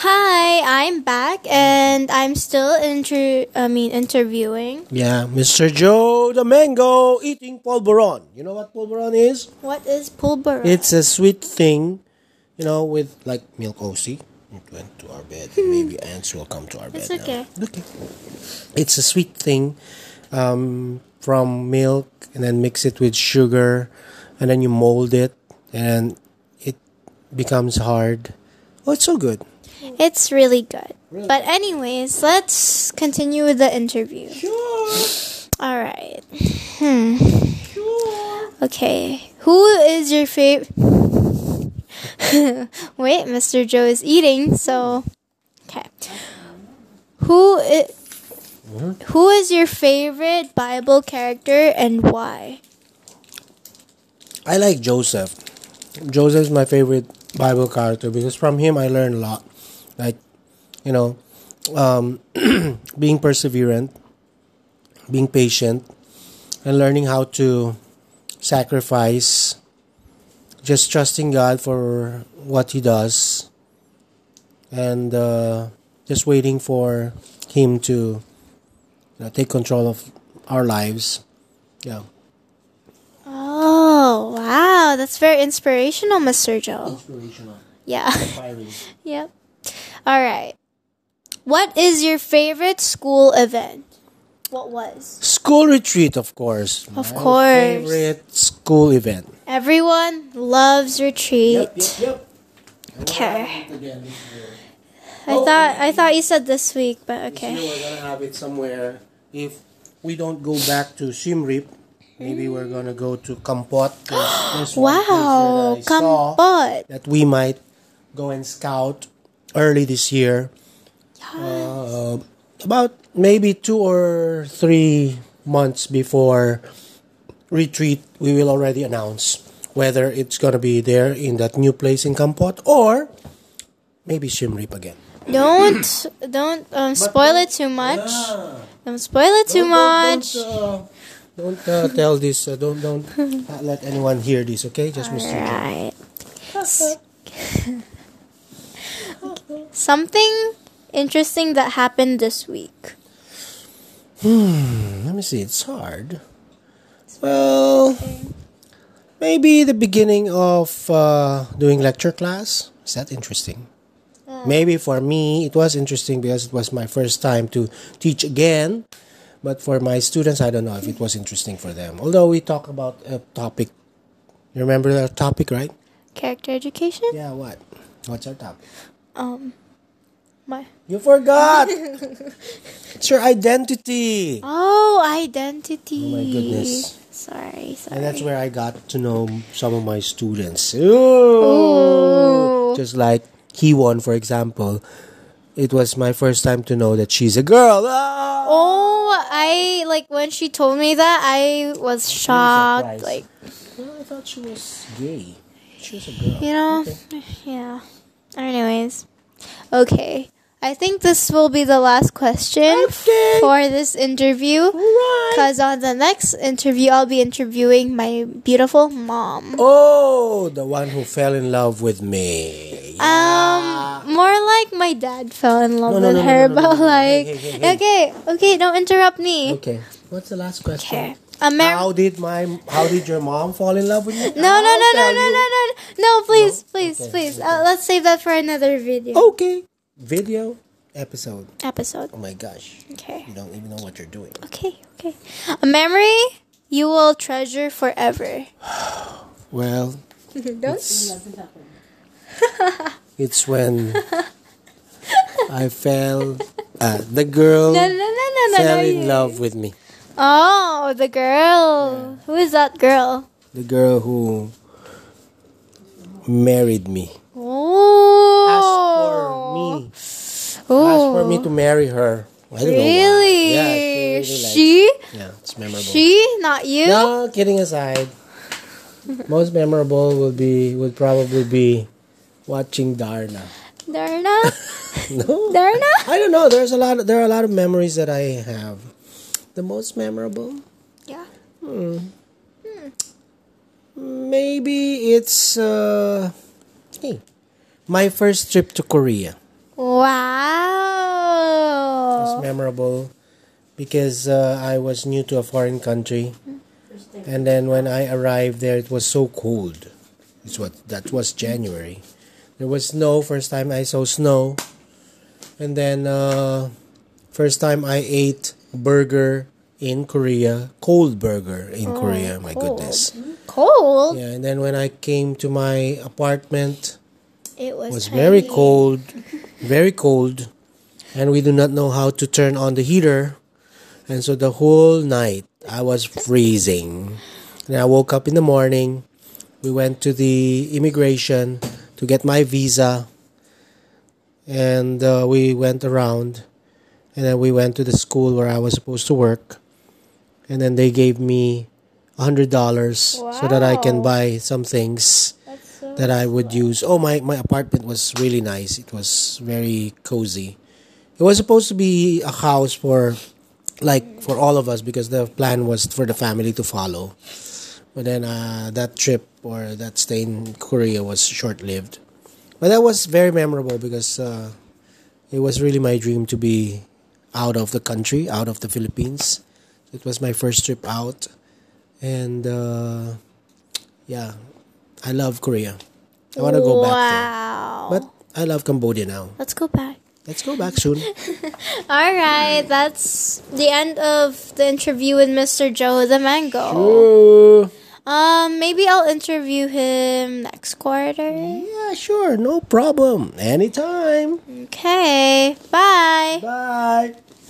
Hi, I'm back and I'm still interviewing. Yeah, Mr. Joe the Mango eating polvoron. You know what polvoron is? What is polvoron? It's a sweet thing, with like milk OC. It went to our bed. Maybe ants will come to our bed. It's okay. Now. Okay. It's a sweet thing from milk, and then mix it with sugar, and then you mold it and it becomes hard. Oh, it's so good. It's really good. Really? But anyways, let's continue with the interview. Sure. All right. Sure. Okay. Who is your favorite? Wait, Mr. Joe is eating, so okay. Who is your favorite Bible character and why? I like Joseph. Joseph is my favorite Bible character because from him I learned a lot, like being perseverant, being patient, and learning how to sacrifice. Just trusting God for what He does, and just waiting for Him to take control of our lives. Yeah. Oh wow, that's very inspirational, Mr. Joe. Inspirational. Yeah. Inspiring. Yep. All right. What is your favorite school event? What was? School retreat, of course. Of course. Favorite school event. Everyone loves retreat. Yep. Okay. I thought you said this week, but okay. This year we're gonna have it somewhere. If we don't go back to Siem Reap, maybe we're gonna go to Kampot. Wow, Kampot! That we might go and scout early this year. Yes. About maybe 2 or 3 months before retreat, we will already announce whether it's going to be there in that new place in Kampot or maybe Siem Reap again. Don't spoil it too much. Yeah. Don't spoil it too much. Don't tell this. Don't let anyone hear this. Okay, just Mr. Right. Something interesting that happened this week. Let me see. It's hard. Well, maybe the beginning of doing lecture class. Is that interesting? Maybe for me, it was interesting because it was my first time to teach again. But for my students, I don't know if it was interesting for them. Although we talk about a topic. You remember our topic, right? Character education? Yeah, what? What's our topic? You forgot! It's your identity! Oh, identity! Oh my goodness. Sorry. And that's where I got to know some of my students. Ooh. Just like Kiwon, for example. It was my first time to know that she's a girl. Ah! Oh, when she told me that, I was shocked. I thought she was gay. She was a girl. Okay. Yeah. Anyways. Okay. I think this will be the last question for this interview. Because on the next interview, I'll be interviewing my beautiful mom. Oh, the one who fell in love with me. Yeah. More like my dad fell in love with her, but like... Okay, don't interrupt me. Okay, what's the last question? Okay. How did your mom fall in love with you? No, please. Let's save that for another video. Okay. Video episode. Oh my gosh. Okay. You don't even know what you're doing. Okay. A memory you will treasure forever. Well, it's when I fell. The girl fell in love with me. Oh, the girl. Yeah. Who is that girl? The girl who married me. Oh. Asked for me to marry her. I don't know why. Yeah, she? Yeah, it's memorable. She? Not you? No, kidding aside. Most memorable would probably be watching Darna. Darna? No. Darna? I don't know. There are a lot of memories that I have. The most memorable? Yeah. Maybe it's my first trip to Korea. Wow! It was memorable because I was new to a foreign country, and then when I arrived there, it was so cold. That was January. There was snow. First time I saw snow, and then first time I ate burger in Korea, cold burger in Korea. My goodness. Cold. Yeah, and then when I came to my apartment, it was very cold, very cold, and we do not know how to turn on the heater, and so the whole night I was freezing. And I woke up in the morning. We went to the immigration to get my visa, and we went around, and then we went to the school where I was supposed to work, and then they gave me $100 so that I can buy some things that I would use. Oh, my apartment was really nice. It was very cozy. It was supposed to be a house for all of us because the plan was for the family to follow. But then that trip or that stay in Korea was short-lived. But that was very memorable because it was really my dream to be out of the country, out of the Philippines. It was my first trip out. And yeah, I love Korea. I want to go back there. But I love Cambodia now. Let's go back. Let's go back soon. All right, that's the end of the interview with Mr. Joe the Mango. Sure. Maybe I'll interview him next quarter. Yeah, sure. No problem. Anytime. Okay. Bye. Bye.